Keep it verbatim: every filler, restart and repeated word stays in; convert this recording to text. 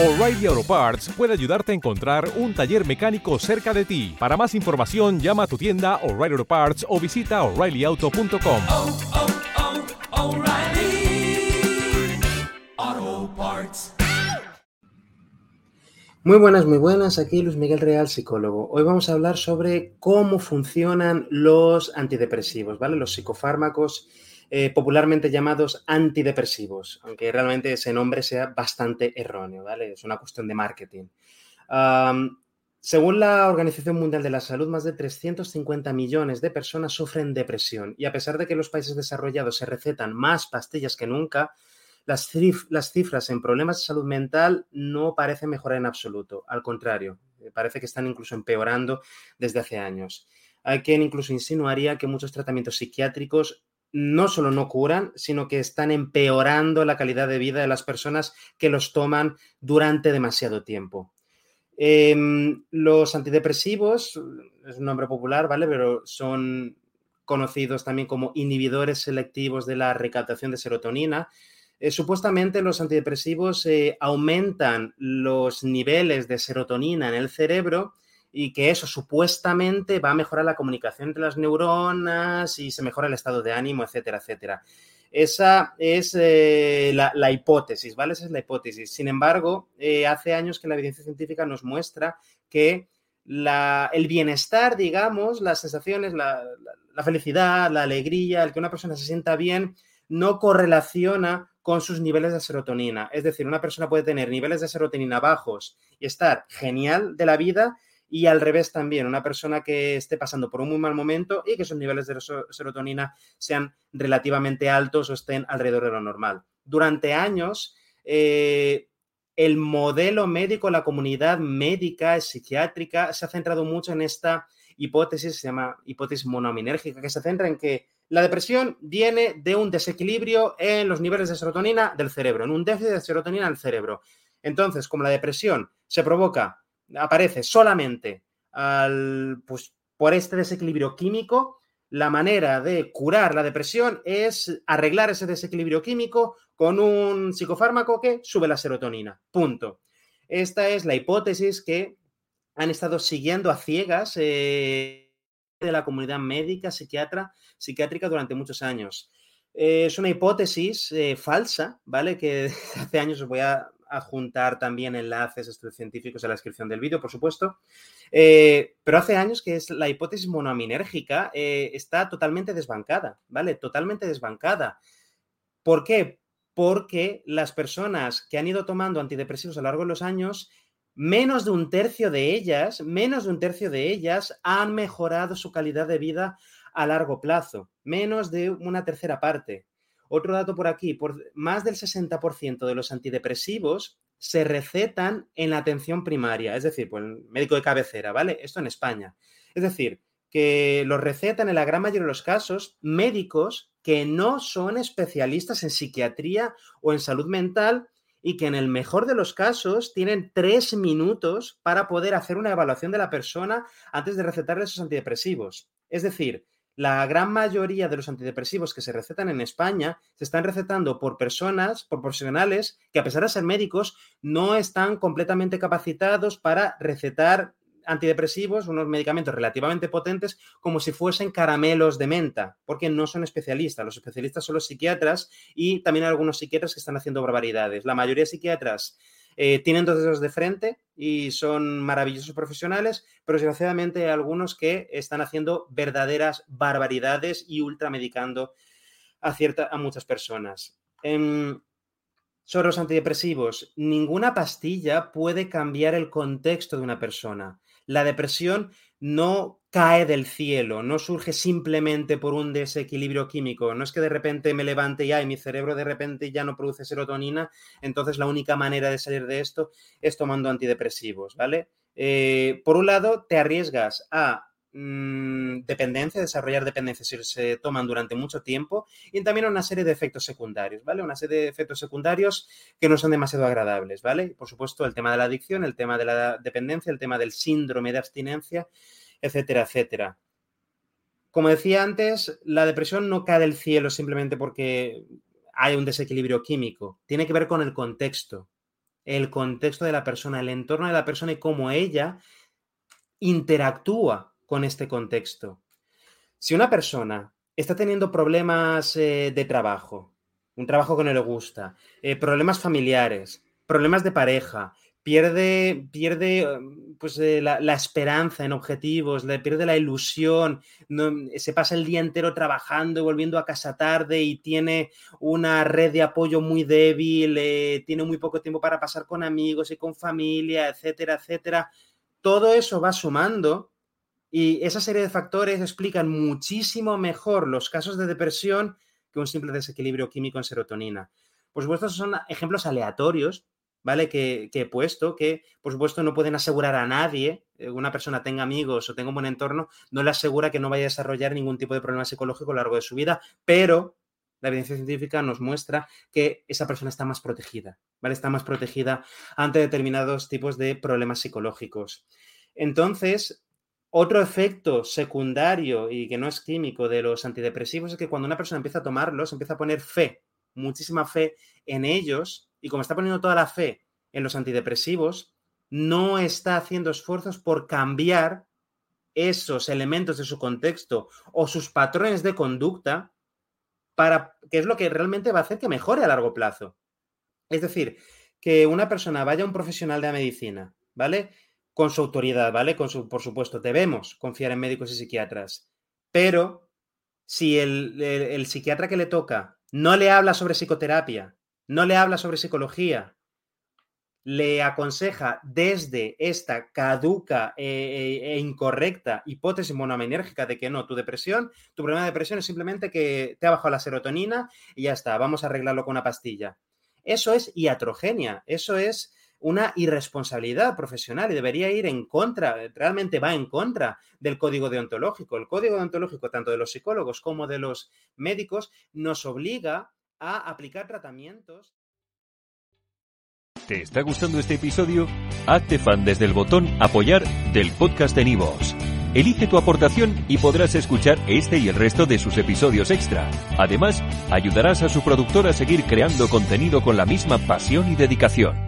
O'Reilly Auto Parts puede ayudarte a encontrar un taller mecánico cerca de ti. Para más información, llama a tu tienda O'Reilly Auto Parts o visita O'Reilly Auto punto com. Oh, oh, oh, O'Reilly Auto Parts. Muy buenas, muy buenas. Aquí Luis Miguel Real, psicólogo. Hoy vamos a hablar sobre cómo funcionan los antidepresivos, ¿vale? Los psicofármacos Eh, popularmente llamados antidepresivos, aunque realmente ese nombre sea bastante erróneo, ¿vale? Es una cuestión de marketing. Um, según la Organización Mundial de la Salud, más de trescientos cincuenta millones de personas sufren depresión y a pesar de que en los países desarrollados se recetan más pastillas que nunca, las, cif- las cifras en problemas de salud mental no parecen mejorar en absoluto. Al contrario, parece que están incluso empeorando desde hace años. Hay quien incluso insinuaría que muchos tratamientos psiquiátricos no solo no curan, sino que están empeorando la calidad de vida de las personas que los toman durante demasiado tiempo. Eh, los antidepresivos, es un nombre popular, ¿vale? Pero son conocidos también como inhibidores selectivos de la recaptación de serotonina. Eh, supuestamente los antidepresivos eh, aumentan los niveles de serotonina en el cerebro y que eso supuestamente va a mejorar la comunicación entre las neuronas y se mejora el estado de ánimo, etcétera, etcétera. Esa es eh, la, la hipótesis, ¿vale? Esa es la hipótesis. Sin embargo, eh, hace años que la evidencia científica nos muestra que la, el bienestar, digamos, las sensaciones, la, la, la felicidad, la alegría, el que una persona se sienta bien, no correlaciona con sus niveles de serotonina. Es decir, una persona puede tener niveles de serotonina bajos y estar genial de la vida, y al revés también, una persona que esté pasando por un muy mal momento y que sus niveles de serotonina sean relativamente altos o estén alrededor de lo normal. Durante años, eh, el modelo médico, la comunidad médica, psiquiátrica, se ha centrado mucho en esta hipótesis, se llama hipótesis monoaminérgica, que se centra en que la depresión viene de un desequilibrio en los niveles de serotonina del cerebro, en un déficit de serotonina del cerebro. Entonces, como la depresión se provoca aparece solamente al, pues, por este desequilibrio químico, la manera de curar la depresión es arreglar ese desequilibrio químico con un psicofármaco que sube la serotonina. Punto. Esta es la hipótesis que han estado siguiendo a ciegas eh, de la comunidad médica, psiquiatra, psiquiátrica durante muchos años. Eh, es una hipótesis eh, falsa, ¿vale? Que hace años os voy a adjuntar también enlaces, estudios científicos en la descripción del vídeo, por supuesto. Eh, pero hace años que es la hipótesis monoaminérgica eh, está totalmente desbancada, ¿vale? Totalmente desbancada. ¿Por qué? Porque las personas que han ido tomando antidepresivos a lo largo de los años, menos de un tercio de ellas, menos de un tercio de ellas han mejorado su calidad de vida a largo plazo. Menos de una tercera parte. Otro dato por aquí, por más del sesenta por ciento de los antidepresivos se recetan en la atención primaria, es decir, por el médico de cabecera, ¿vale? Esto en España. Es decir, que los recetan en la gran mayoría de los casos médicos que no son especialistas en psiquiatría o en salud mental y que en el mejor de los casos tienen tres minutos para poder hacer una evaluación de la persona antes de recetarle esos antidepresivos. Es decir, la gran mayoría de los antidepresivos que se recetan en España se están recetando por personas, por profesionales, que a pesar de ser médicos, no están completamente capacitados para recetar antidepresivos, unos medicamentos relativamente potentes, como si fuesen caramelos de menta, porque no son especialistas. Los especialistas son los psiquiatras y también hay algunos psiquiatras que están haciendo barbaridades. La mayoría de psiquiatras eh, tienen dos dedos de frente y son maravillosos profesionales, pero desgraciadamente hay algunos que están haciendo verdaderas barbaridades y ultramedicando a, cierta, a muchas personas. Eh, sobre los antidepresivos, ninguna pastilla puede cambiar el contexto de una persona. La depresión no cae del cielo, no surge simplemente por un desequilibrio químico. No es que de repente me levante ya y mi cerebro de repente ya no produce serotonina, entonces la única manera de salir de esto es tomando antidepresivos, ¿vale? Eh, por un lado, te arriesgas a mmm, dependencia, desarrollar dependencia si se toman durante mucho tiempo y también una serie de efectos secundarios, ¿vale? Una serie de efectos secundarios que no son demasiado agradables, ¿vale? Por supuesto, el tema de la adicción, el tema de la dependencia, el tema del síndrome de abstinencia, etcétera, etcétera. Como decía antes, la depresión no cae del cielo simplemente porque hay un desequilibrio químico. Tiene que ver con el contexto. el contexto de la persona, el entorno de la persona y cómo ella interactúa con este contexto. Si una persona está teniendo problemas eh, de trabajo, un trabajo que no le gusta, eh, problemas familiares, problemas de pareja, pierde, pierde pues, eh, la, la esperanza en objetivos, le pierde la ilusión, no, se pasa el día entero trabajando y volviendo a casa tarde y tiene una red de apoyo muy débil, eh, tiene muy poco tiempo para pasar con amigos y con familia, etcétera, etcétera. Todo eso va sumando y esa serie de factores explican muchísimo mejor los casos de depresión que un simple desequilibrio químico en serotonina. Por supuesto, esos son ejemplos aleatorios, ¿vale? Que, que he puesto, que por supuesto no pueden asegurar a nadie, una persona tenga amigos o tenga un buen entorno, no le asegura que no vaya a desarrollar ningún tipo de problema psicológico a lo largo de su vida, pero la evidencia científica nos muestra que esa persona está más protegida, ¿vale? Está más protegida ante determinados tipos de problemas psicológicos. Entonces, otro efecto secundario y que no es químico de los antidepresivos es que cuando una persona empieza a tomarlos, empieza a poner fe, muchísima fe en ellos. Y como está poniendo toda la fe en los antidepresivos, no está haciendo esfuerzos por cambiar esos elementos de su contexto o sus patrones de conducta, para, que es lo que realmente va a hacer que mejore a largo plazo. Es decir, que una persona vaya a un profesional de la medicina, ¿vale? Con su autoridad, ¿vale? Con su, por supuesto, debemos confiar en médicos y psiquiatras, pero si el, el, el psiquiatra que le toca no le habla sobre psicoterapia, no le habla sobre psicología, le aconseja desde esta caduca e, e, e incorrecta hipótesis monoaminérgica de que no, tu depresión, tu problema de depresión es simplemente que te ha bajado la serotonina y ya está, vamos a arreglarlo con una pastilla. Eso es iatrogenia, eso es una irresponsabilidad profesional y debería ir en contra, realmente va en contra del código deontológico. El código deontológico, tanto de los psicólogos como de los médicos, nos obliga a aplicar tratamientos. ¿Te está gustando este episodio? Hazte fan desde el botón Apoyar del podcast de Nivos. Elige tu aportación y podrás escuchar este y el resto de sus episodios extra. Además, ayudarás a su productor a seguir creando contenido con la misma pasión y dedicación.